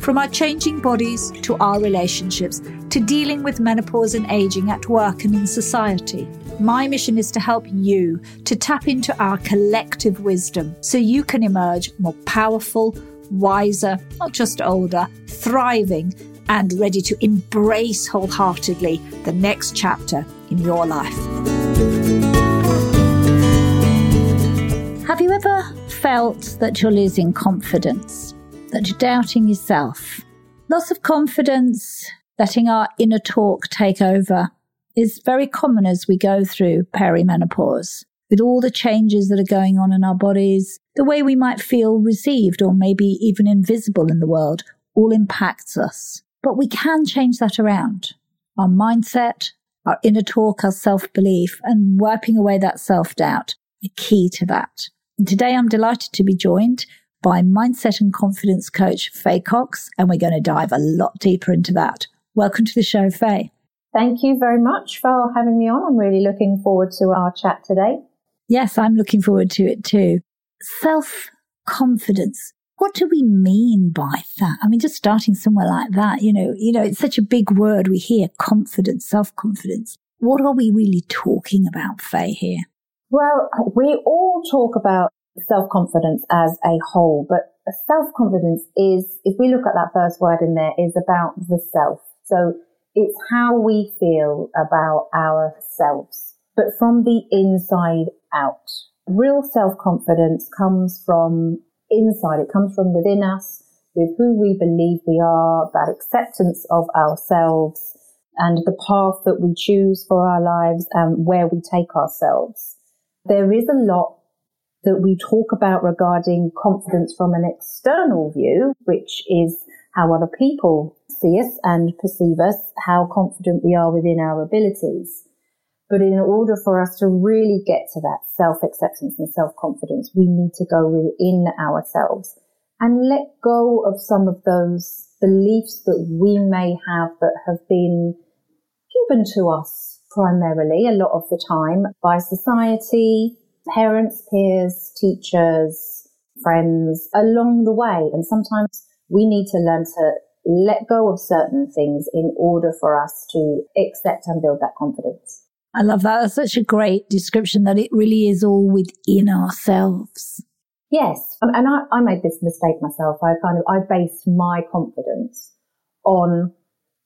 From our changing bodies to our relationships, to dealing with menopause and aging at work and in society. My mission is to help you to tap into our collective wisdom so you can emerge more powerful, wiser, not just older, thriving, and ready to embrace wholeheartedly the next chapter in your life. Have you ever felt that you're losing confidence? That you're doubting yourself. Loss of confidence, letting our inner talk take over, is very common as we go through perimenopause. With all the changes that are going on in our bodies, the way we might feel received or maybe even invisible in the world all impacts us. But we can change that around. Our mindset, our inner talk, our self-belief, and wiping away that self-doubt are key to that. And today I'm delighted to be joined by mindset and confidence coach Faye Cox, and we're going to dive a lot deeper into that. Welcome to the show, Faye. Thank you very much for having me on. I'm really looking forward to our chat today. Yes, I'm looking forward to it too. Self-confidence. What do we mean by that? I mean, just starting somewhere like that, you know, it's such a big word we hear, confidence, self-confidence. What are we really talking about, Faye, here? Well, we all talk about self-confidence as a whole, but self-confidence is, if we look at that first word in there, is about the self. So it's how we feel about ourselves, but from the inside out. Real self-confidence comes from inside. It comes from within us, with who we believe we are, that acceptance of ourselves and the path that we choose for our lives and where we take ourselves. There is a lot that we talk about regarding confidence from an external view, which is how other people see us and perceive us, how confident we are within our abilities. But in order for us to really get to that self-acceptance and self-confidence, we need to go within ourselves and let go of some of those beliefs that we may have that have been given to us primarily a lot of the time by society, parents, peers, teachers, friends along the way. And sometimes we need to learn to let go of certain things in order for us to accept and build that confidence. I love that. That's such a great description, that it really is all within ourselves. Yes. And I made this mistake myself. I based my confidence on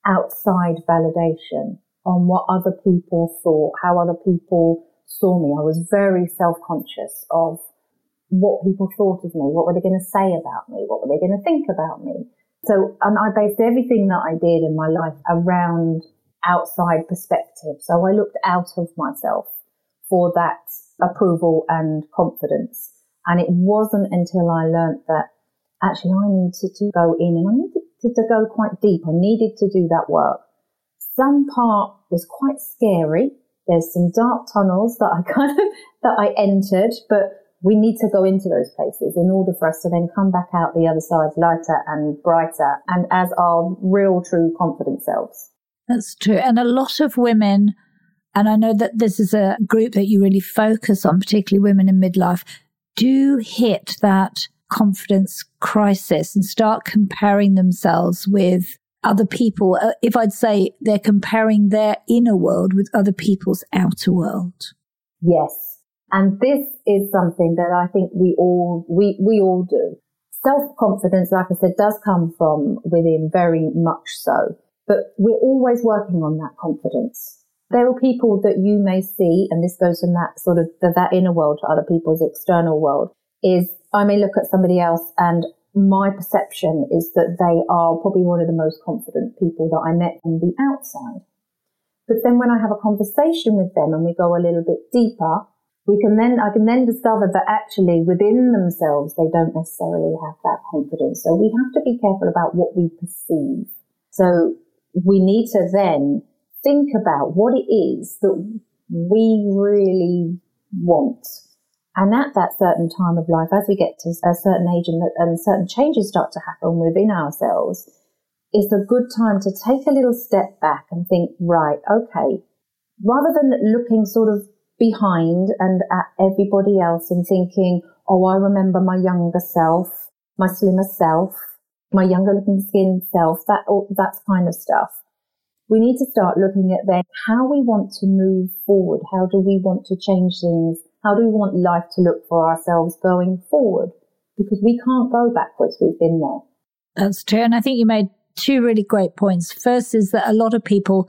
outside validation, on what other people thought, how other people saw me. I was very self-conscious of what people thought of me. What were they going to say about me? What were they going to think about me? So, and I based everything that I did in my life around outside perspective. So I looked out of myself for that approval and confidence. And it wasn't until I learned that actually I needed to go in and I needed to go quite deep. I needed to do that work. Some part was quite scary. There's some dark tunnels that I entered, but we need to go into those places in order for us to then come back out the other side lighter and brighter and as our real, true, confident selves. That's true. And a lot of women, and I know that this is a group that you really focus on, particularly women in midlife, do hit that confidence crisis and start comparing themselves with other people. If I'd say they're comparing their inner world with other people's outer world. Yes. And this is something that I think we all do. Self-confidence, like I said, does come from within, very much so. But we're always working on that confidence. there are people that you may see, and this goes from that sort of that inner world to other people's external world, is I may look at somebody else and my perception is that they are probably one of the most confident people that I met on the outside. But then when I have a conversation with them and we go a little bit deeper, I can then discover that actually within themselves, they don't necessarily have that confidence. So we have to be careful about what we perceive. So we need to then think about what it is that we really want. And at that certain time of life, as we get to a certain age and certain changes start to happen within ourselves, it's a good time to take a little step back and think, right, okay, rather than looking sort of behind and at everybody else and thinking, oh, I remember my younger self, my slimmer self, my younger looking skin self, that kind of stuff. We need to start looking at then how we want to move forward. How do we want to change things? How do we want life to look for ourselves going forward? Because we can't go backwards. We've been there. That's true. And I think you made two really great points. First is that a lot of people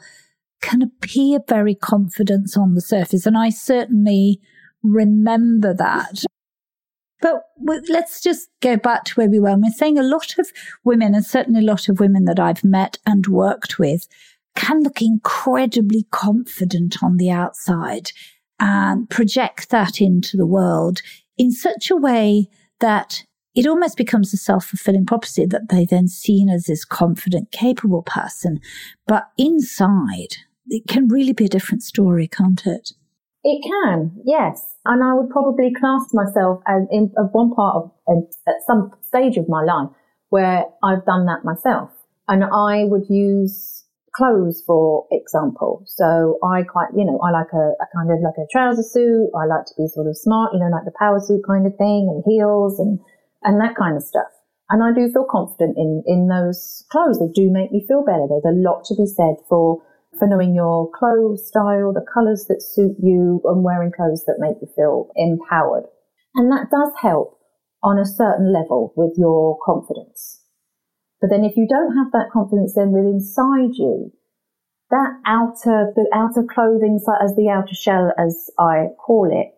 can appear very confident on the surface. And I certainly remember that. But let's just go back to where we were. And we're saying a lot of women, and certainly a lot of women that I've met and worked with, can look incredibly confident on the outside and project that into the world in such a way that it almost becomes a self-fulfilling prophecy that they're then seen as this confident, capable person. But inside, it can really be a different story, can't it? It can, yes. And I would probably class myself as at some stage of my life where I've done that myself. And I would use clothes, for example. So I I like a kind of like a trouser suit. I like to be sort of smart, like the power suit kind of thing, and heels and that kind of stuff. And I do feel confident in those clothes. They do make me feel better. There's a lot to be said for knowing your clothes style, the colours that suit you, and wearing clothes that make you feel empowered. And that does help on a certain level with your confidence. But then if you don't have that confidence then within inside you, the outer clothing, as the outer shell, as I call it,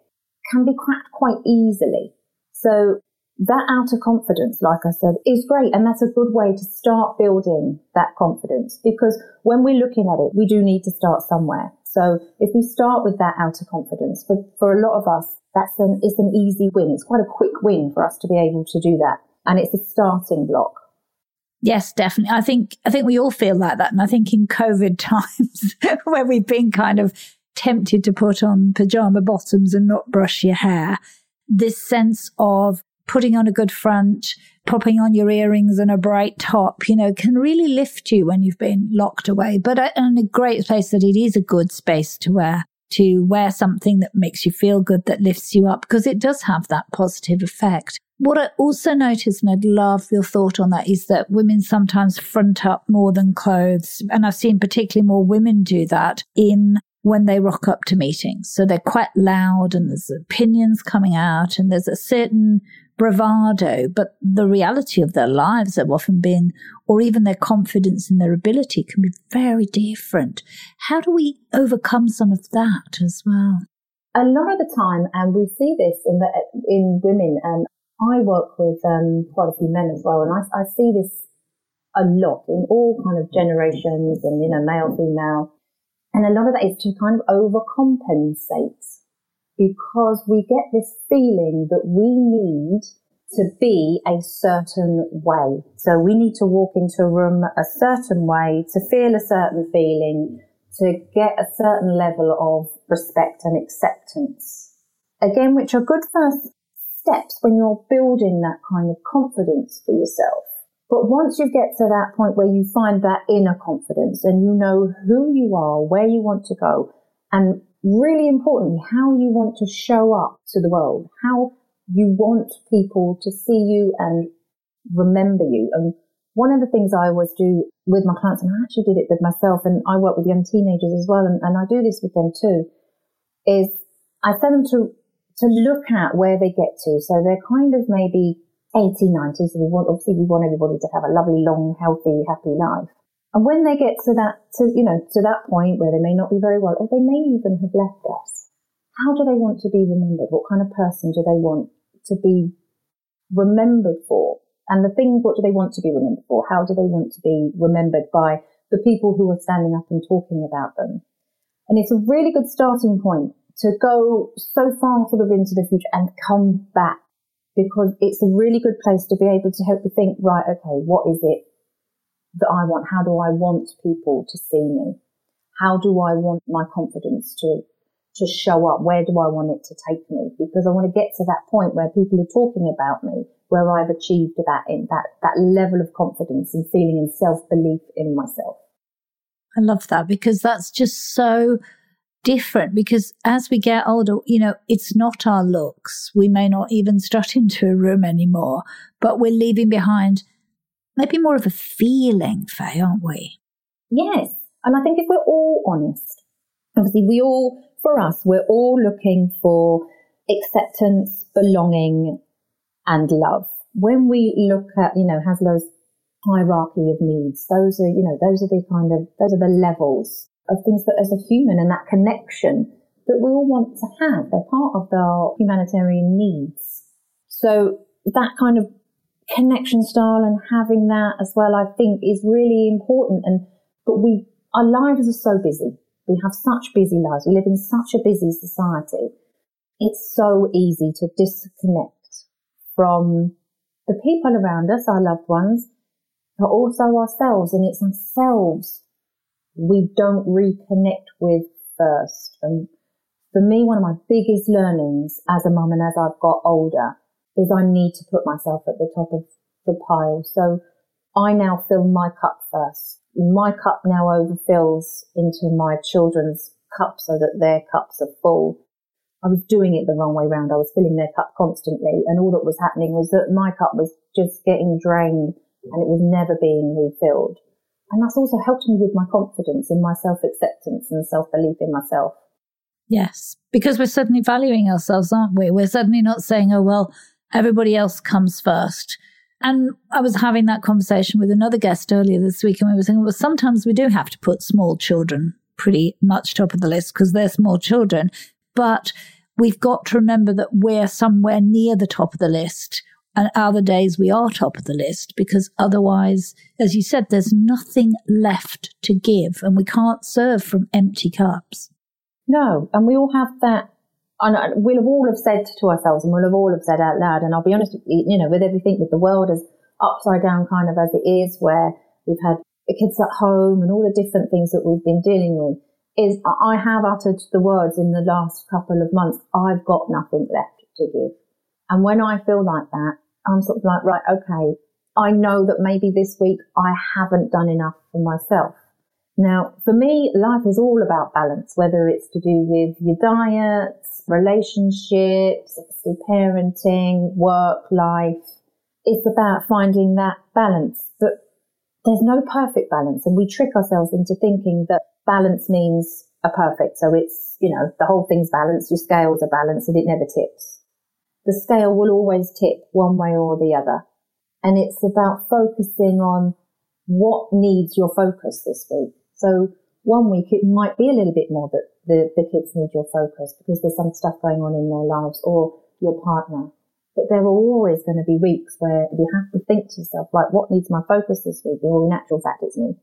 can be cracked quite easily. So that outer confidence, like I said, is great. And that's a good way to start building that confidence, because when we're looking at it, we do need to start somewhere. So if we start with that outer confidence, for a lot of us, it's an easy win. It's quite a quick win for us to be able to do that. And it's a starting block. Yes, definitely. I think we all feel like that. And I think in COVID times where we've been kind of tempted to put on pajama bottoms and not brush your hair, this sense of putting on a good front, popping on your earrings and a bright top, can really lift you when you've been locked away. But in a great place that it is a good space to wear something that makes you feel good, that lifts you up, because it does have that positive effect. What I also noticed, and I'd love your thought on that, is that women sometimes front up more than clothes. And I've seen particularly more women do that when they rock up to meetings. So they're quite loud and there's opinions coming out and there's a certain bravado, but the reality of their lives have often been, or even their confidence in their ability, can be very different. How do we overcome some of that as well? A lot of the time, and we see this in women, and I work with quite a few men as well, and I see this a lot in all kind of generations and, male, female, and a lot of that is to kind of overcompensate, because we get this feeling that we need to be a certain way. So we need to walk into a room a certain way, to feel a certain feeling, to get a certain level of respect and acceptance. Again, which are good first steps when you're building that kind of confidence for yourself. But once you get to that point where you find that inner confidence and you know who you are, where you want to go, and really importantly, how you want to show up to the world, how you want people to see you and remember you. And one of the things I always do with my clients, and I actually did it with myself, and I work with young teenagers as well, and I do this with them too, is I tell them to look at where they get to. So they're kind of maybe 80, 90, so we want everybody to have a lovely, long, healthy, happy life. And when they get to that, to that point where they may not be very well, or they may even have left us, how do they want to be remembered? What kind of person do they want to be remembered for? And the things, what do they want to be remembered for? How do they want to be remembered by the people who are standing up and talking about them? And it's a really good starting point to go so far sort of into the future and come back, because it's a really good place to be able to help you think, right, okay, what is it that I want? How do I want people to see me? How do I want my confidence to show up? Where do I want it to take me? Because I want to get to that point where people are talking about me, where I've achieved that in that level of confidence and feeling and self-belief in myself. I love that, because that's just so different, because as we get older, it's not our looks. We may not even strut into a room anymore, but we're leaving behind maybe more of a feeling, Faye, aren't we? Yes. And I think if we're all honest, obviously we're all looking for acceptance, belonging and love. When we look at, Maslow's hierarchy of needs, those are the levels of things that as a human, and that connection that we all want to have. They're part of our humanitarian needs. So that kind of connection style and having that as well, I think, is really important. But our lives are so busy. We have such busy lives. We live in such a busy society. It's so easy to disconnect from the people around us, our loved ones, but also ourselves. And it's ourselves we don't reconnect with first. And for me, one of my biggest learnings as a mum and as I've got older is I need to put myself at the top of the pile. So I now fill my cup first. My cup now overfills into my children's cup so that their cups are full. I was doing it the wrong way round. I was filling their cup constantly, and all that was happening was that my cup was just getting drained and it was never being refilled. And that's also helped me with my confidence and my self-acceptance and self-belief in myself. Yes, because we're suddenly valuing ourselves, aren't we? We're suddenly not saying, oh, well, everybody else comes first. And I was having that conversation with another guest earlier this week, and we were saying, well, sometimes we do have to put small children pretty much top of the list because they're small children. But we've got to remember that we're somewhere near the top of the list. And other days we are top of the list, because otherwise, as you said, there's nothing left to give and we can't serve from empty cups. No, and we all have that, and we'll have all have said to ourselves, and we'll have all have said out loud, and I'll be honest, with everything, with the world as upside down kind of as it is, where we've had the kids at home and all the different things that we've been dealing with, is I have uttered the words in the last couple of months, I've got nothing left to give. And when I feel like that, I'm sort of like, right, okay, I know that maybe this week I haven't done enough for myself. Now, for me, life is all about balance, whether it's to do with your diet, relationships, parenting, work, life. It's about finding that balance, but there's no perfect balance. And we trick ourselves into thinking that balance means a perfect. So it's, the whole thing's balanced, your scales are balanced, and it never tips. The scale will always tip one way or the other. And it's about focusing on what needs your focus this week. So one week it might be a little bit more that the kids need your focus because there's some stuff going on in their lives or your partner. But there are always going to be weeks where you have to think to yourself, like, what needs my focus this week? Well, in actual fact, it's me.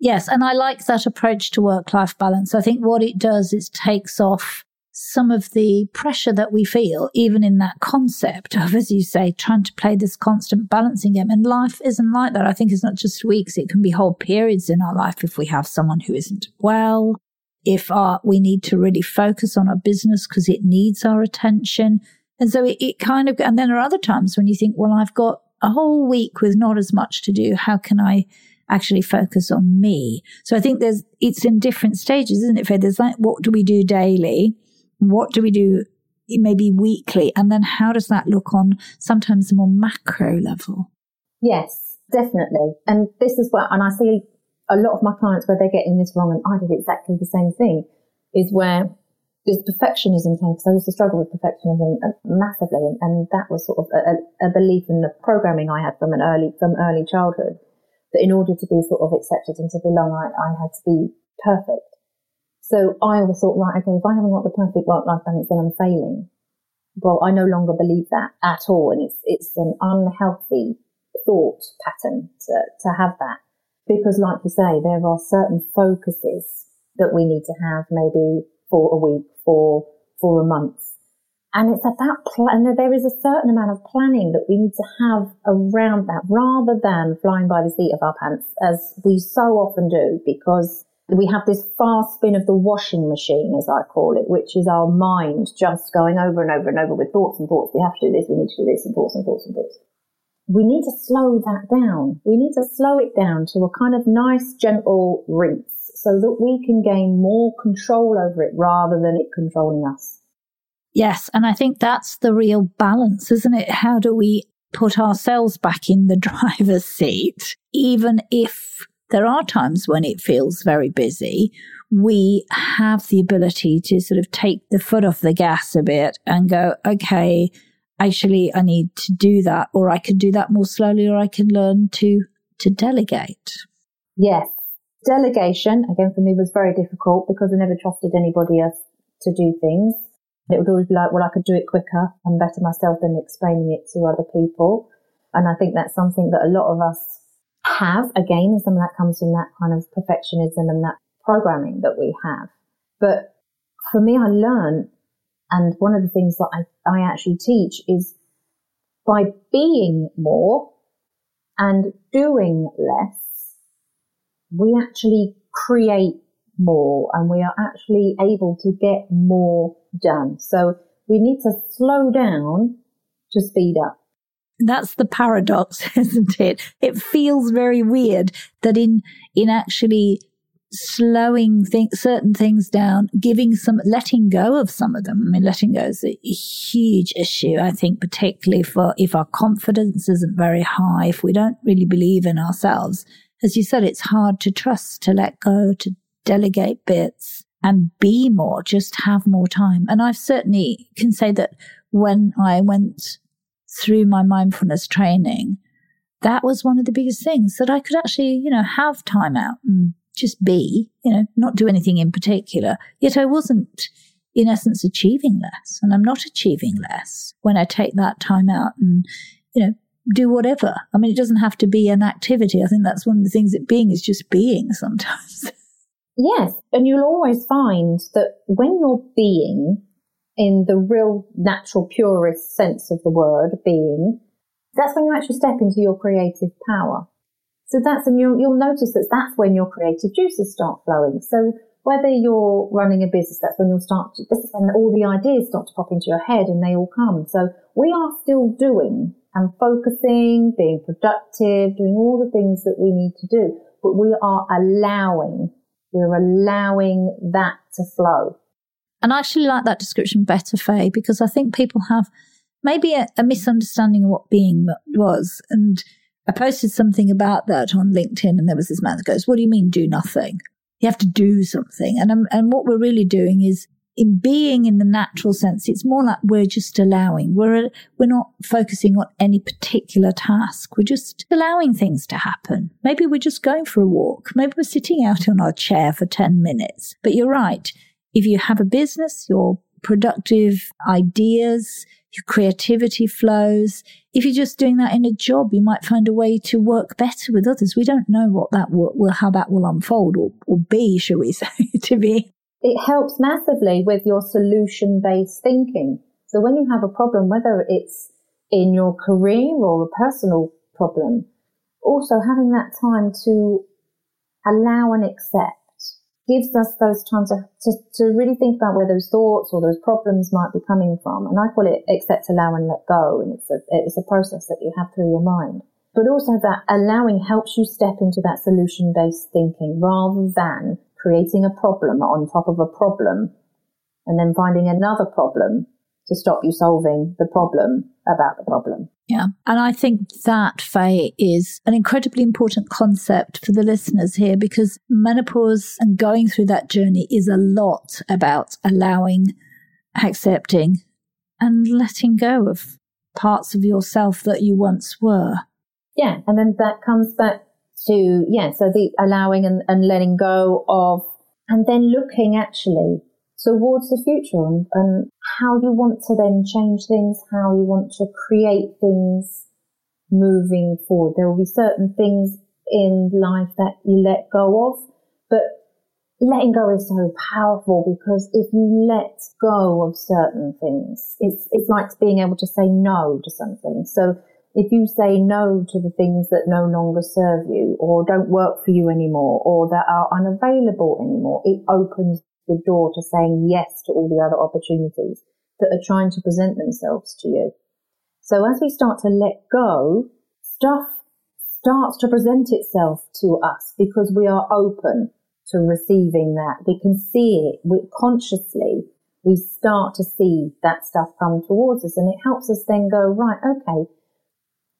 Yes, and I like that approach to work-life balance. I think what it does is takes off some of the pressure that we feel, even in that concept of, as you say, trying to play this constant balancing game. And life isn't like that. I think it's not just weeks. It can be whole periods in our life if we have someone who isn't well, if we need to really focus on our business because it needs our attention. And so it kind of, and then there are other times when you think, well, I've got a whole week with not as much to do. How can I actually focus on me? So I think it's in different stages, isn't it, Faye? There's like, what do we do daily? What do we do maybe weekly? And then how does that look on sometimes a more macro level? Yes, definitely. And this is where, and I see a lot of my clients where they're getting this wrong, and I did exactly the same thing, is where this perfectionism came, because I used to struggle with perfectionism massively. And that was sort of a belief in the programming I had from early childhood, that in order to be sort of accepted and to belong, I had to be perfect. So I always thought, right, okay, if I haven't got the perfect work-life balance, then I'm failing. Well, I no longer believe that at all. And it's an unhealthy thought pattern to have that. Because like you say, there are certain focuses that we need to have maybe for a week or for a month. And it's about and there is a certain amount of planning that we need to have around that rather than flying by the seat of our pants, as we so often do, because we have this fast spin of the washing machine, as I call it, which is our mind just going over and over and over with thoughts and thoughts. We have to do this, we need to do this, and thoughts and thoughts and thoughts. We need to slow that down. We need to slow it down to a kind of nice, gentle rinse so that we can gain more control over it rather than it controlling us. Yes, and I think that's the real balance, isn't it? How do we put ourselves back in the driver's seat, even if there are times when it feels very busy? We have the ability to sort of take the foot off the gas a bit and go, okay, actually, I need to do that, or I can do that more slowly, or I can learn to delegate. Yes. Delegation, again, for me was very difficult because I never trusted anybody else to do things. It would always be like, well, I could do it quicker and better myself than explaining it to other people. And I think that's something that a lot of us have, again, and some of that comes from that kind of perfectionism and that programming that we have. But for me, I learned, and one of the things that I actually teach is by being more and doing less, we actually create more and we are actually able to get more done. So we need to slow down to speed up. That's the paradox, isn't it? It feels very weird that in actually slowing certain things down, letting go of some of them. I mean, letting go is a huge issue, I think, particularly for if our confidence isn't very high, if we don't really believe in ourselves. As you said, it's hard to trust, to let go, to delegate bits and be more, just have more time. And I certainly can say that when I went through my mindfulness training, that was one of the biggest things, that I could actually, have time out and just be, not do anything in particular. Yet I wasn't, in essence, achieving less, and I'm not achieving less when I take that time out and, do whatever. I mean, it doesn't have to be an activity. I think that's one of the things that being is just being sometimes. Yes, and you'll always find that when you're being, in the real natural purest sense of the word, being, that's when you actually step into your creative power. So you'll notice that that's when your creative juices start flowing. So whether you're running a business, this is when all the ideas start to pop into your head and they all come. So we are still doing and focusing, being productive, doing all the things that we need to do, but we're allowing that to flow. And I actually like that description better, Faye, because I think people have maybe a misunderstanding of what being was. And I posted something about that on LinkedIn, and there was this man that goes, what do you mean do nothing? You have to do something. And what we're really doing is, in being in the natural sense, it's more like we're just allowing. We're not focusing on any particular task. We're just allowing things to happen. Maybe we're just going for a walk. Maybe we're sitting out on our chair for 10 minutes. But you're right. If you have a business, your productive ideas, your creativity flows. If you're just doing that in a job, you might find a way to work better with others. We don't know how that will unfold or be, shall we say, to be. It helps massively with your solution-based thinking. So when you have a problem, whether it's in your career or a personal problem, also having that time to allow and accept gives us those times to really think about where those thoughts or those problems might be coming from. And I call it accept, allow and let go. And it's a process that you have through your mind. But also that allowing helps you step into that solution-based thinking rather than creating a problem on top of a problem and then finding another problem to stop you solving the problem about the problem. Yeah. And I think that, Faye, is an incredibly important concept for the listeners here, because menopause and going through that journey is a lot about allowing, accepting and letting go of parts of yourself that you once were. Yeah. And then that comes back to, so the allowing and letting go of, and then looking actually towards the future and how you want to then change things, how you want to create things moving forward. There will be certain things in life that you let go of, but letting go is so powerful, because if you let go of certain things, it's like being able to say no to something. So if you say no to the things that no longer serve you or don't work for you anymore or that are unavailable anymore, it opens the door to saying yes to all the other opportunities that are trying to present themselves to you. So as we start to let go, stuff starts to present itself to us because we are open to receiving that. We can see it. We start to see that stuff come towards us, and it helps us then go, right, okay,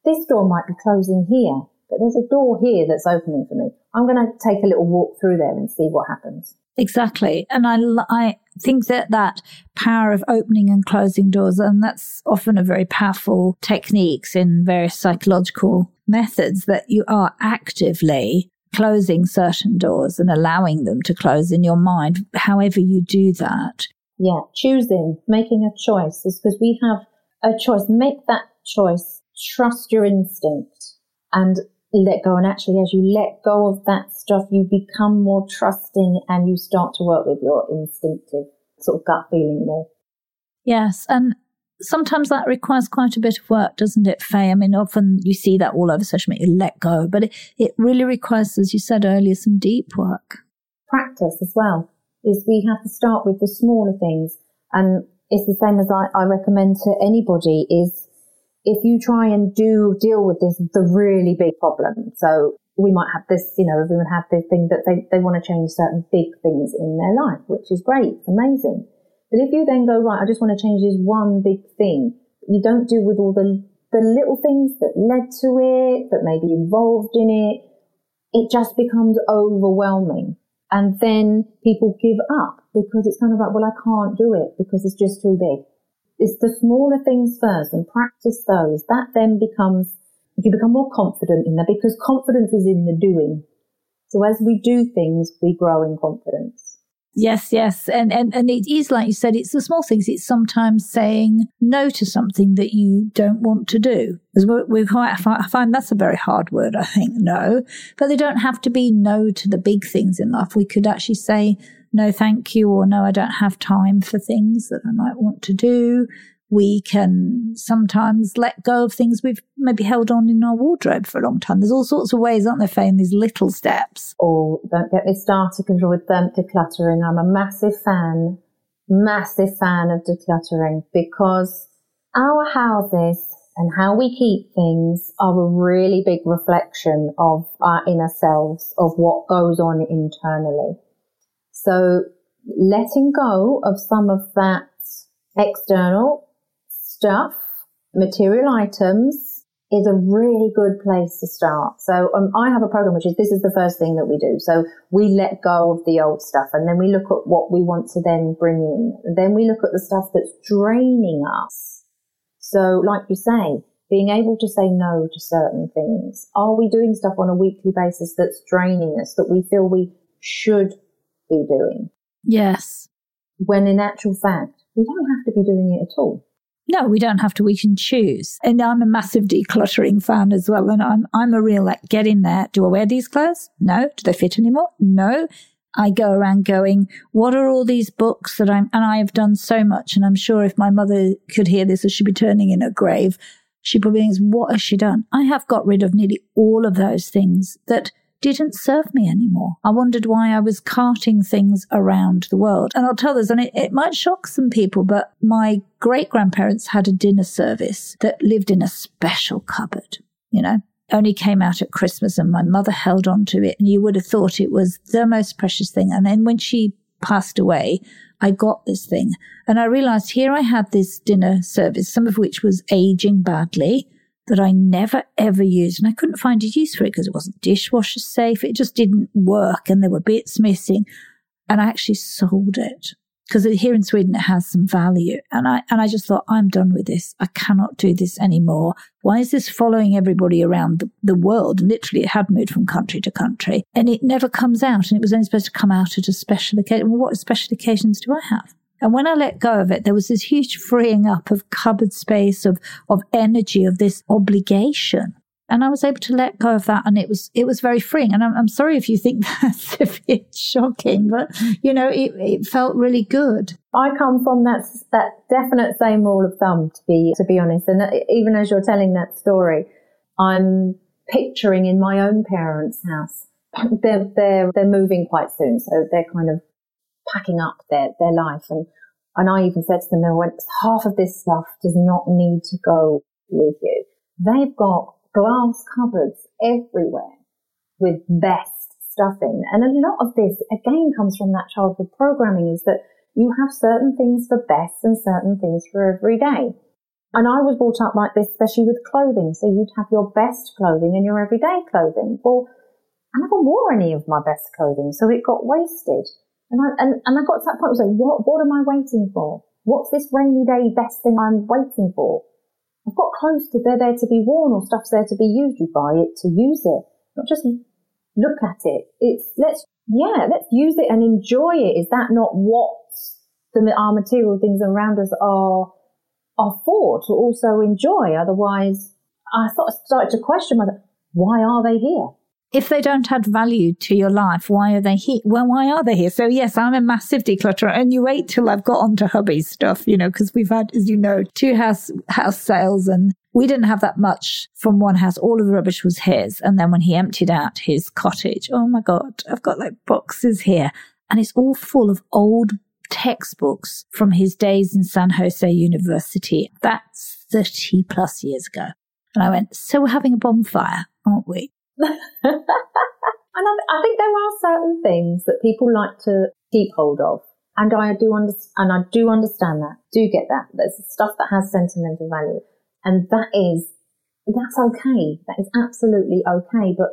this door might be closing here, but there's a door here that's opening for me. I'm going to take a little walk through there and see what happens. Exactly. And I think that power of opening and closing doors, and that's often a very powerful technique in various psychological methods, that you are actively closing certain doors and allowing them to close in your mind, however you do that. Yeah, making a choice, is because we have a choice. Make that choice. Trust your instinct and let go. And actually, as you let go of that stuff, you become more trusting and you start to work with your instinctive sort of gut feeling more. Yes. And sometimes that requires quite a bit of work, doesn't it, Faye? I mean, often you see that all over social media, let go. But it really requires, as you said earlier, some deep work. Practice as well. Is we have to start with the smaller things. And it's the same as I recommend to anybody is, if you try and deal with the really big problem. So we might have this, everyone have this thing that they want to change certain big things in their life, which is great, it's amazing. But if you then go, right, I just want to change this one big thing, you don't deal with all the little things that led to it, that may be involved in it, it just becomes overwhelming. And then people give up because it's kind of like, well, I can't do it because it's just too big. It's the smaller things first and practice those. That then becomes, you become more confident in that, because confidence is in the doing. So as we do things, we grow in confidence. Yes. And it is, like you said, it's the small things. It's sometimes saying no to something that you don't want to do. I find that's a very hard word, I think, no. But they don't have to be no to the big things in life. We could actually say, no, thank you, or no, I don't have time for things that I might want to do. We can sometimes let go of things we've maybe held on in our wardrobe for a long time. There's all sorts of ways, aren't there, Faye, in these little steps. Oh, don't get me started with decluttering. I'm a massive fan of decluttering, because our houses and how we keep things are a really big reflection of our inner selves, of what goes on internally. So letting go of some of that external stuff, material items, is a really good place to start. So I have a program which is, this is the first thing that we do. So we let go of the old stuff, and then we look at what we want to then bring in. And then we look at the stuff that's draining us. So like you say, being able to say no to certain things. Are we doing stuff on a weekly basis that's draining us, that we feel we should be doing? Yes. When in actual fact, we don't have to be doing it at all. No, we don't have to. We can choose. And I'm a massive decluttering fan as well. And I'm a real, like, get in there. Do I wear these clothes? No. Do they fit anymore? No. I go around going, what are all these books that I have done so much. And I'm sure if my mother could hear this, or she'd be turning in her grave, she probably thinks, what has she done? I have got rid of nearly all of those things that didn't serve me anymore. I wondered why I was carting things around the world. And I'll tell this, and it might shock some people, but my great-grandparents had a dinner service that lived in a special cupboard, only came out at Christmas, and my mother held on to it, and you would have thought it was the most precious thing. And then when she passed away, I got this thing, and I realized here I had this dinner service, some of which was aging badly, that I never, ever used. And I couldn't find a use for it because it wasn't dishwasher safe. It just didn't work, and there were bits missing. And I actually sold it. because here in Sweden it has some value. And I just thought, I'm done with this. I cannot do this anymore. Why is this following everybody around the world? Literally, it had moved from country to country and it never comes out. And it was only supposed to come out at a special occasion. Well, what special occasions do I have? And when I let go of it, there was this huge freeing up of cupboard space, of energy, of this obligation. And I was able to let go of that, and it was very freeing. And I'm sorry if you think that's a bit shocking, but, you know, it felt really good. I come from that definite same rule of thumb, to be honest. And even as you're telling that story, I'm picturing in my own parents' house, they're moving quite soon, so they're kind of packing up their life. And I even said to them, half of this stuff does not need to go with you. They've got glass cupboards everywhere with best stuffing. And a lot of this, again, comes from that childhood programming, is that you have certain things for best and certain things for every day. And I was brought up like this, especially with clothing. So you'd have your best clothing and your everyday clothing. Well, I never wore any of my best clothing, so it got wasted. And I got to that point, I was like, what am I waiting for? What's this rainy day best thing I'm waiting for? I've got clothes that they're there to be worn, or stuff's there to be used. You buy it to use it, not just look at it. Let's use it and enjoy it. Is that not what our material things around us are for, to also enjoy? Otherwise, I sort of started to question myself, why are they here? If they don't add value to your life, why are they here? Well, why are they here? So, yes, I'm a massive declutterer, and you wait till I've got onto hubby's stuff, you know, because we've had, as you know, two house sales, and we didn't have that much from one house. All of the rubbish was his. And then when he emptied out his cottage, oh, my God, I've got like boxes here. And it's all full of old textbooks from his days in San Jose University. That's 30 plus years ago. And I went, so we're having a bonfire, aren't we? And I think there are certain things that people like to keep hold of, and I do understand that. Do get that. There's stuff that has sentimental value, and that's okay. That is absolutely okay. But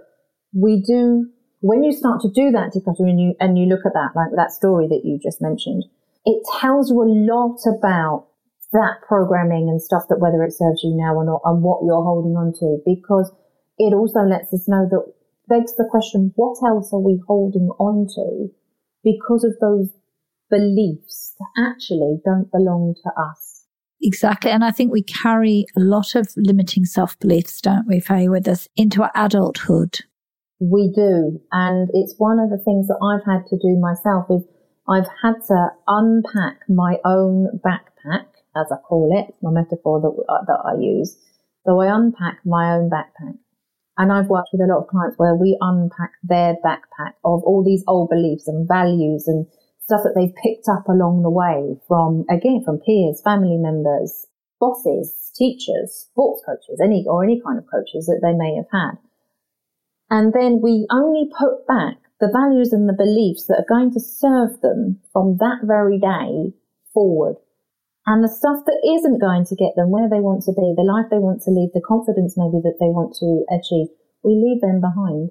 we do, when you start to do that decluttering, and you look at that, like that story that you just mentioned, it tells you a lot about that programming and stuff, that whether it serves you now or not, and what you're holding on to, because it also lets us know that, begs the question, what else are we holding on to because of those beliefs that actually don't belong to us? Exactly. And I think we carry a lot of limiting self-beliefs, don't we, Faye, with us into our adulthood. We do. And it's one of the things that I've had to do myself, is I've had to unpack my own backpack, as I call it, my metaphor that I use. So I unpack my own backpack. And I've worked with a lot of clients where we unpack their backpack of all these old beliefs and values and stuff that they've picked up along the way from peers, family members, bosses, teachers, sports coaches, any kind of coaches that they may have had. And then we only put back the values and the beliefs that are going to serve them from that very day forward. And the stuff that isn't going to get them where they want to be, the life they want to lead, the confidence maybe that they want to achieve, we leave them behind,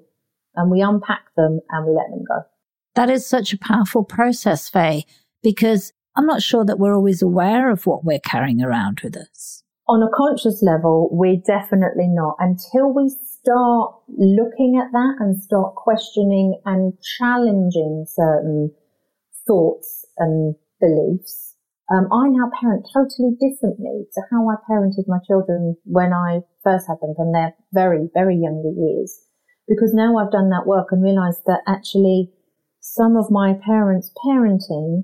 and we unpack them, and we let them go. That is such a powerful process, Faye, because I'm not sure that we're always aware of what we're carrying around with us. On a conscious level, we're definitely not. Until we start looking at that and start questioning and challenging certain thoughts and beliefs, I now parent totally differently to how I parented my children when I first had them from their very, very younger years. Because now I've done that work and realised that actually some of my parents' parenting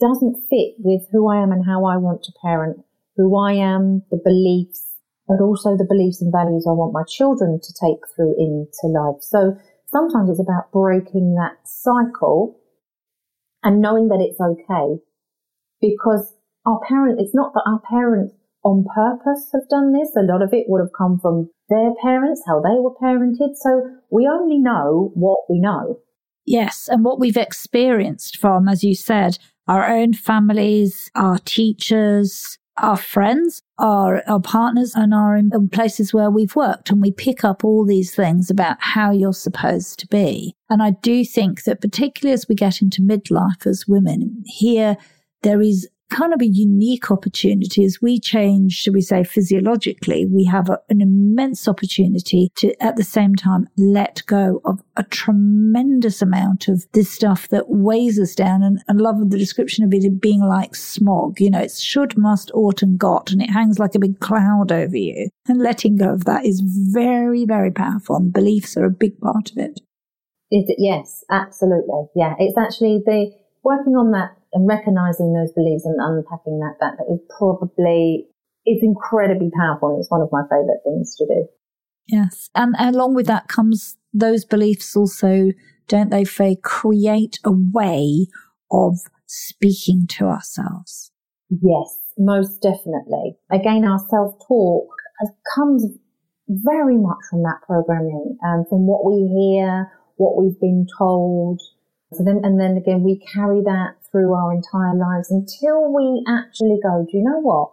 doesn't fit with who I am and how I want to parent, who I am, the beliefs, but also the beliefs and values I want my children to take through into life. So sometimes it's about breaking that cycle and knowing that it's okay. Because it's not that our parents on purpose have done this. A lot of it would have come from their parents, how they were parented. So we only know what we know. Yes, and what we've experienced from, as you said, our own families, our teachers, our friends, our partners, and our places where we've worked. And we pick up all these things about how you're supposed to be. And I do think that particularly as we get into midlife as women here, there is kind of a unique opportunity as we change, shall we say, physiologically. We have an immense opportunity to, at the same time, let go of a tremendous amount of this stuff that weighs us down. And love the description of it being like smog. You know, it's should, must, ought, and got, and it hangs like a big cloud over you. And letting go of that is very, very powerful, and beliefs are a big part of it. Yes, absolutely. Yeah, it's actually the working on that and recognising those beliefs and unpacking that back is probably, it's incredibly powerful, and it's one of my favourite things to do. Yes, and along with that comes those beliefs also, don't they, Faye, create a way of speaking to ourselves? Yes, most definitely. Again, our self-talk comes very much from that programming, from what we hear, what we've been told. So then, and then again, we carry that through our entire lives until we actually go, do you know what?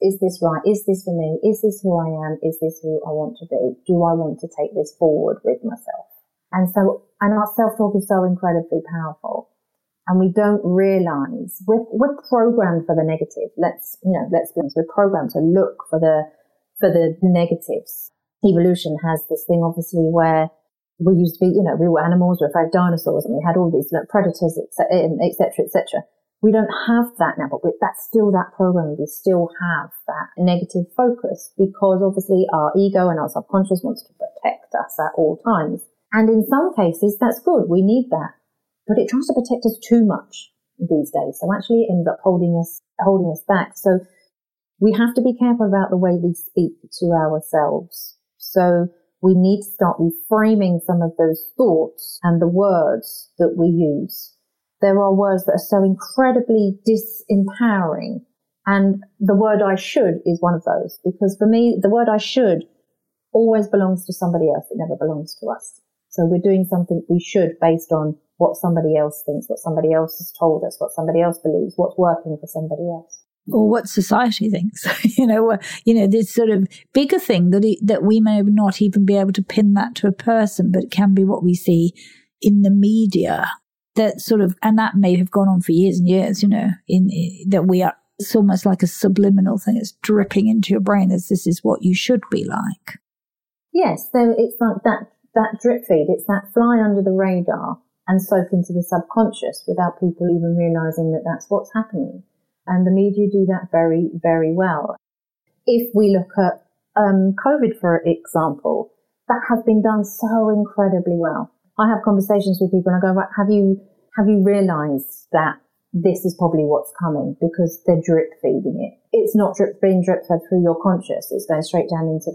Is this right? Is this for me? Is this who I am? Is this who I want to be? Do I want to take this forward with myself? And so, and our self-talk is so incredibly powerful, and we don't realize we're programmed for the negative. Let's be honest, we're programmed to look for the negatives. Evolution has this thing, obviously, where we used to be, we were animals, we were afraid of dinosaurs, and we had all these predators, et cetera, et cetera. We don't have that now, but that's still that program. We still have that negative focus because obviously our ego and our subconscious wants to protect us at all times. And in some cases, that's good. We need that. But it tries to protect us too much these days. So actually it ends up holding us back. So we have to be careful about the way we speak to ourselves. So we need to start reframing some of those thoughts and the words that we use. There are words that are so incredibly disempowering, and the word I should is one of those, because for me, the word I should always belongs to somebody else. It never belongs to us. So we're doing something we should based on what somebody else thinks, what somebody else has told us, what somebody else believes, what's working for somebody else. Or what society thinks, this sort of bigger thing that we may not even be able to pin that to a person, but it can be what we see in the media that sort of, and that may have gone on for years and years, that we are, it's almost like a subliminal thing. It's dripping into your brain as this is what you should be like. Yes. So it's like that drip feed. It's that fly under the radar and soak into the subconscious without people even realizing that that's what's happening. And the media do that very, very well. If we look at COVID, for example, that has been done so incredibly well. I have conversations with people and I go, right, have you realised that this is probably what's coming? Because they're drip feeding it. It's not being drip fed through your conscious. It's going straight down into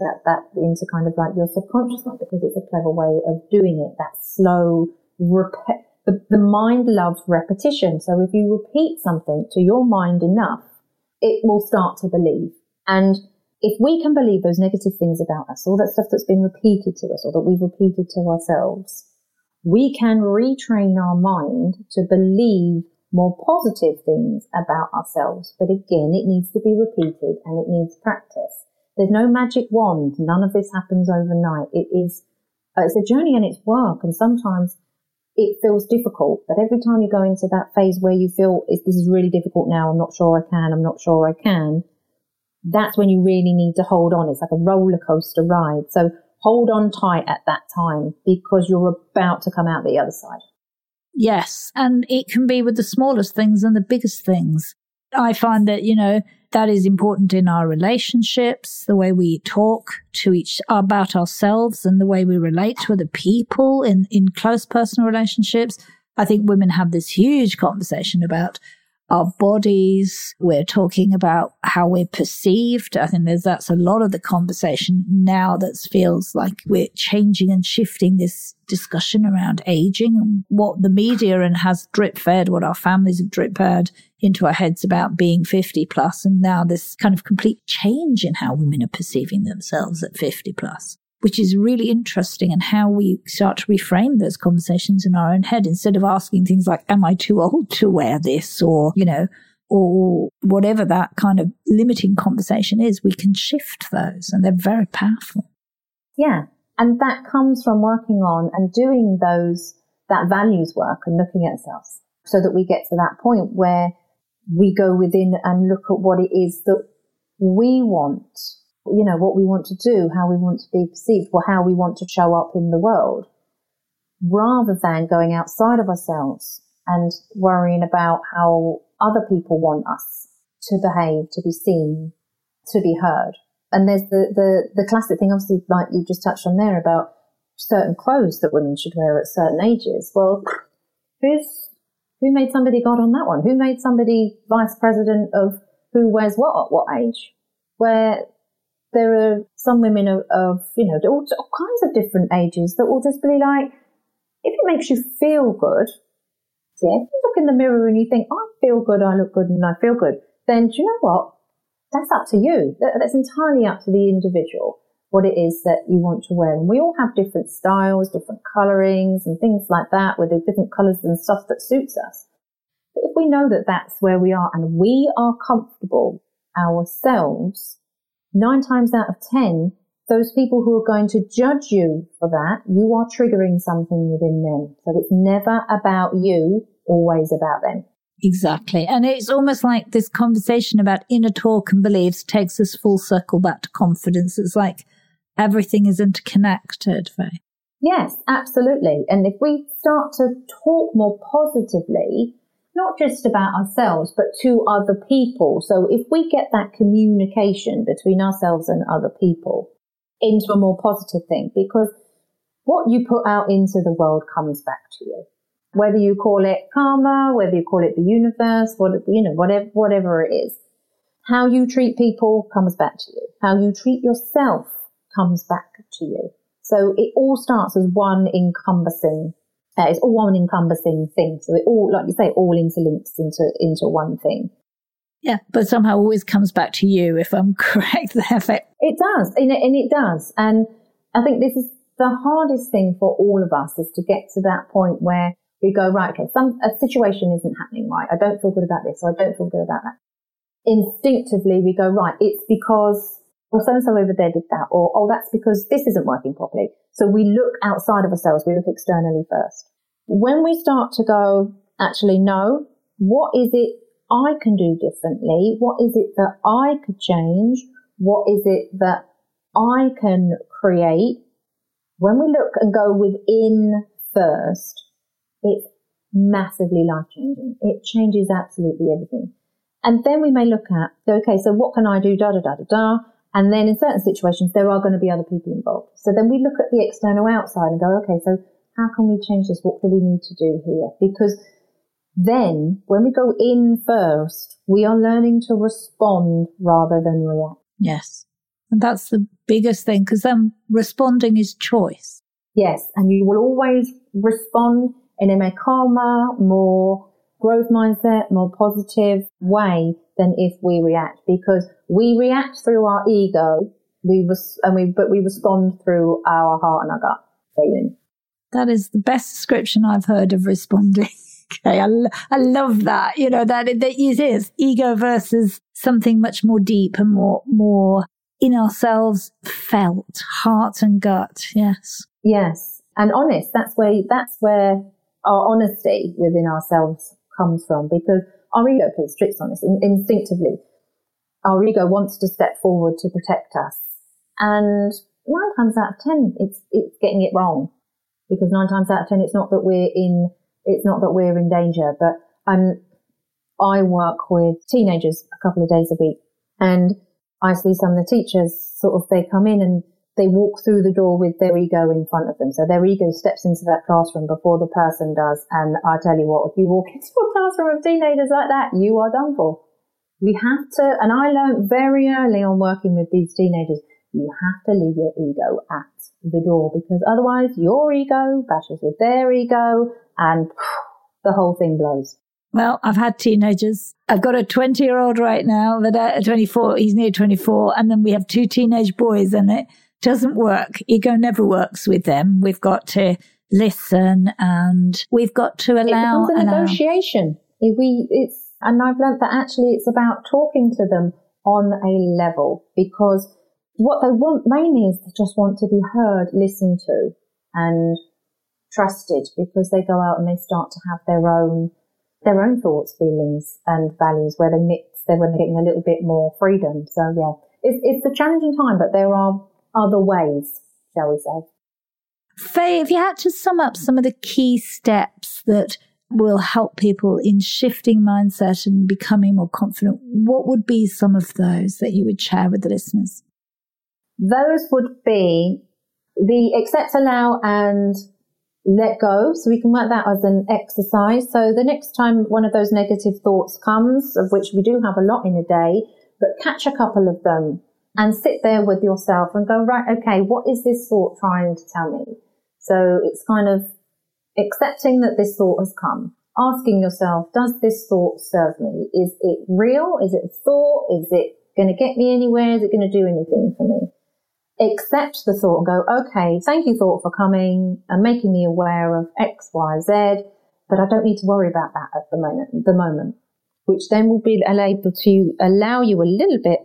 into kind of like your subconscious, not because it's a clever way of doing it. That slow repetition. The mind loves repetition. So if you repeat something to your mind enough, it will start to believe. And if we can believe those negative things about us, all that stuff that's been repeated to us or that we've repeated to ourselves, we can retrain our mind to believe more positive things about ourselves. But again, it needs to be repeated and it needs practice. There's no magic wand. None of this happens overnight. It's a journey and it's work. And sometimes it feels difficult, but every time you go into that phase where you feel this is really difficult now, I'm not sure I can, that's when you really need to hold on. It's like a roller coaster ride. So hold on tight at that time because you're about to come out the other side. Yes, and it can be with the smallest things and the biggest things. I find that, that is important in our relationships, the way we talk to each about ourselves and the way we relate to other people in close personal relationships. I think women have this huge conversation about our bodies. We're talking about how we're perceived. I think that's a lot of the conversation now that feels like we're changing and shifting this discussion around aging and what the media and has drip fed, what our families have drip fed into our heads about being 50 plus, and now this kind of complete change in how women are perceiving themselves at 50 plus, which is really interesting, and how we start to reframe those conversations in our own head instead of asking things like, am I too old to wear this? Or, or whatever that kind of limiting conversation is, we can shift those, and they're very powerful. Yeah. And that comes from working on and doing that values work and looking at ourselves so that we get to that point where we go within and look at what it is that we want, you know, what we want to do, how we want to be perceived, or how we want to show up in the world, rather than going outside of ourselves and worrying about how other people want us to behave, to be seen, to be heard. And there's the classic thing, obviously, like you just touched on there, about certain clothes that women should wear at certain ages. Well, who made somebody God on that one? Who made somebody vice president of who wears what at what age? Where there are some women of you know, all kinds of different ages that will just be like, if it makes you feel good, yeah, if you look in the mirror and you think, I feel good, I look good, and I feel good, then do you know what? That's up to you. That's entirely up to the individual, what it is that you want to wear. And we all have different styles, different colorings and things like that, with the different colors and stuff that suits us. But if we know that that's where we are and we are comfortable ourselves, 9 times out of 10, those people who are going to judge you for that, you are triggering something within them. So it's never about you, always about them. Exactly. And it's almost like this conversation about inner talk and beliefs takes us full circle back to confidence. It's like everything is interconnected, Faye. Yes, absolutely. And if we start to talk more positively, not just about ourselves, but to other people. So if we get that communication between ourselves and other people into a more positive thing, because what you put out into the world comes back to you. Whether you call it karma, whether you call it the universe, whatever it is, how you treat people comes back to you. How you treat yourself comes back to you. So it all starts as one encompassing thing. So it all, like you say, all interlinks into one thing. Yeah, but somehow always comes back to you, if I'm correct there. It does, and it does. And I think this is the hardest thing for all of us, is to get to that point where we go, right, okay, a situation isn't happening right. I don't feel good about this, or I don't feel good about that. Instinctively, we go, right, it's because, well, so-and-so over there did that, or, oh, that's because this isn't working properly. So we look outside of ourselves, we look externally first. When we start to go, actually, no, what is it I can do differently? What is it that I could change? What is it that I can create? When we look and go within first, it's massively life-changing. It changes absolutely everything. And then we may look at, okay, so what can I do, da-da-da-da-da, and then in certain situations, there are going to be other people involved. So then we look at the external outside and go, okay, so how can we change this? What do we need to do here? Because then when we go in first, we are learning to respond rather than react. Yes, and that's the biggest thing, because then responding is choice. Yes, and you will always respond in a calmer, more growth mindset, more positive way than if we react, because we react through our ego, but we respond through our heart and our gut feeling. That is the best description I've heard of responding. Okay, I love that. You know, that it is ego versus something much more deep and more in ourselves, felt, heart and gut. Yes. Yes. And honest, that's where our honesty within ourselves comes from, because our ego plays tricks on us instinctively. Our ego wants to step forward to protect us. And 9 times out of 10, it's getting it wrong, because 9 times out of 10, it's not that we're in danger. But I work with teenagers a couple of days a week, and I see some of the teachers sort of, they come in and they walk through the door with their ego in front of them. So their ego steps into that classroom before the person does. And I tell you what, if you walk into a classroom of teenagers like that, you are done for. You have to, and I learned very early on working with these teenagers, you have to leave your ego at the door, because otherwise your ego bashes with their ego and the whole thing blows. Well, I've had teenagers. I've got a 20-year-old right now, but he's near 24, and then we have 2 teenage boys, and it doesn't work. Ego never works with them. We've got to listen, and we've got to allow. It's a negotiation. And I've learned that actually it's about talking to them on a level, because what they want mainly is they just want to be heard, listened to, and trusted, because they go out and they start to have their own their own thoughts, feelings and values, where they mix, then when they're getting a little bit more freedom. So yeah, it's a challenging time, but there are other ways, shall we say. Faye, if you had to sum up some of the key steps that will help people in shifting mindset and becoming more confident, what would be some of those that you would share with the listeners? Those would be the accept, allow and let go. So we can work that as an exercise. So the next time one of those negative thoughts comes, of which we do have a lot in a day, but catch a couple of them and sit there with yourself and go, right, okay, what is this thought trying to tell me? So it's kind of accepting that this thought has come, asking yourself, does this thought serve me? Is it real? Is it a thought? Is it going to get me anywhere? Is it going to do anything for me? Accept the thought and go, okay, thank you, thought, for coming and making me aware of X, Y, Z, but I don't need to worry about that at the moment, which then will be able to allow you a little bit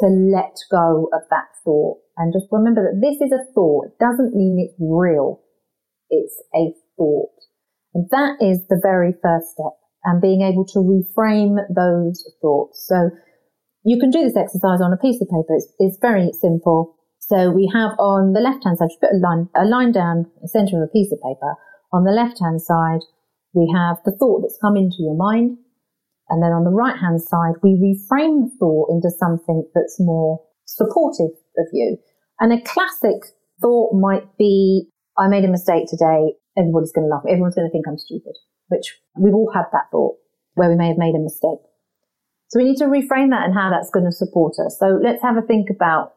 to let go of that thought. And just remember that this is a thought. It doesn't mean it's real. It's a thought. And that is the very first step, and being able to reframe those thoughts. So you can do this exercise on a piece of paper. It's very simple. So we have on the left-hand side, just put a line down the centre of a piece of paper. On the left-hand side, we have the thought that's come into your mind. And then on the right-hand side, we reframe the thought into something that's more supportive of you. And a classic thought might be, I made a mistake today, everybody's going to laugh, everyone's going to think I'm stupid, which we've all had that thought where we may have made a mistake. So we need to reframe that and how that's going to support us. So let's have a think about,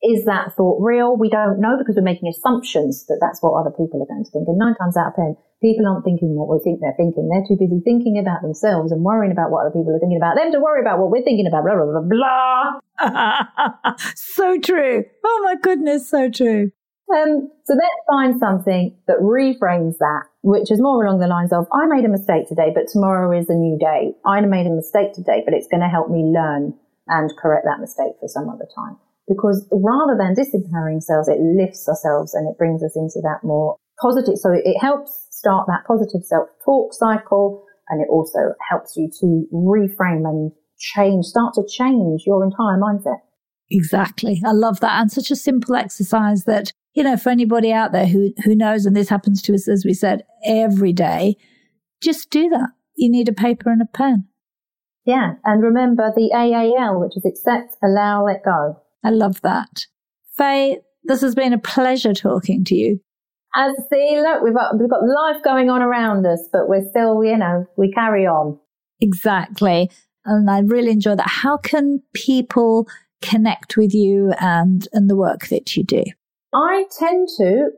is that thought real? We don't know, because we're making assumptions that that's what other people are going to think. And 9 times out of 10, people aren't thinking what we think they're thinking. They're too busy thinking about themselves and worrying about what other people are thinking about them to worry about what we're thinking about, blah, blah, blah, blah. So true. Oh, my goodness, so true. So let's find something that reframes that, which is more along the lines of, I made a mistake today, but tomorrow is a new day. I made a mistake today, but it's going to help me learn and correct that mistake for some other time. Because rather than disempowering ourselves, it lifts ourselves and it brings us into that more positive. So it helps start that positive self-talk cycle, and it also helps you to reframe and start to change your entire mindset. Exactly. I love that. And such a simple exercise that, you know, for anybody out there who knows, and this happens to us, as we said, every day, just do that. You need a paper and a pen. Yeah. And remember the AAL, which is accept, allow, let go. I love that. Faye, this has been a pleasure talking to you. And see, look, we've got life going on around us, but we're still, you know, we carry on. Exactly. And I really enjoy that. How can people connect with you and the work that you do? I tend to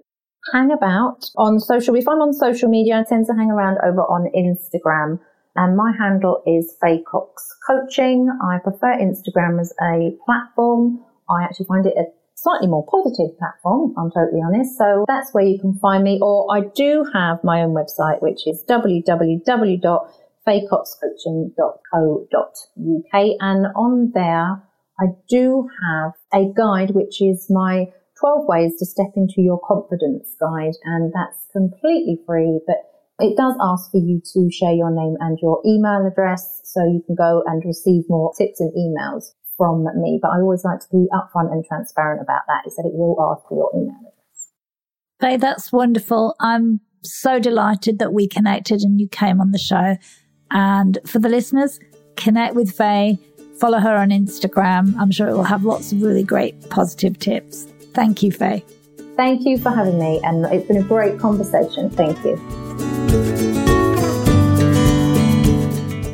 hang about on social. If I'm on social media, I tend to hang around over on Instagram. And my handle is Faye Cox Coaching. I prefer Instagram as a platform. I actually find it a slightly more positive platform, if I'm totally honest. So that's where you can find me. Or I do have my own website, which is www.faycoxcoaching.co.uk. And on there, I do have a guide, which is my 12 ways to step into your confidence guide. And that's completely free, but it does ask for you to share your name and your email address, so you can go and receive more tips and emails from me. But I always like to be upfront and transparent about that, is that it will ask for your email address. Faye, that's wonderful. I'm so delighted that we connected and you came on the show. And for the listeners, connect with Faye, follow her on Instagram. I'm sure it will have lots of really great positive tips. Thank you, Faye. Thank you for having me. And it's been a great conversation. Thank you.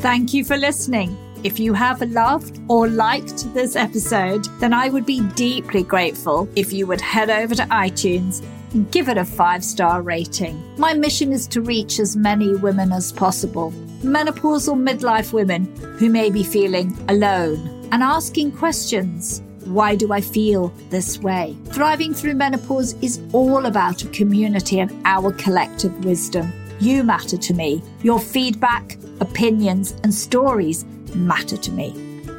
Thank you for listening. If you have loved or liked this episode, then I would be deeply grateful if you would head over to iTunes and give it a 5-star rating. My mission is to reach as many women as possible, menopausal midlife women who may be feeling alone, and asking questions. Why do I feel this way? Thriving Through Menopause is all about a community and our collective wisdom. You matter to me. Your feedback, opinions, and stories matter to me.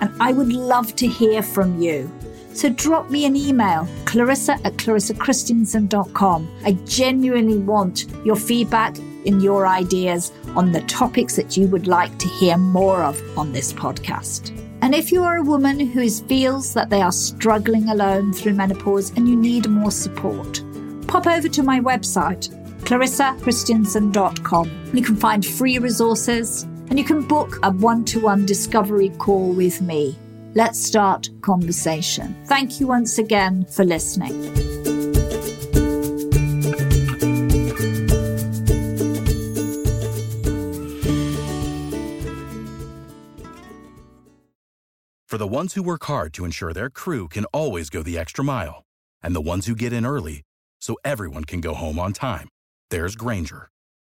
And I would love to hear from you. So drop me an email, clarissa@clarissachristiansen.com. I genuinely want your feedback and your ideas on the topics that you would like to hear more of on this podcast. And if you are a woman who feels that they are struggling alone through menopause and you need more support, pop over to my website, clarissachristiansen.com. You can find free resources and you can book a one-to-one discovery call with me. Let's start conversation. Thank you once again for listening. For the ones who work hard to ensure their crew can always go the extra mile, and the ones who get in early so everyone can go home on time, there's Grainger,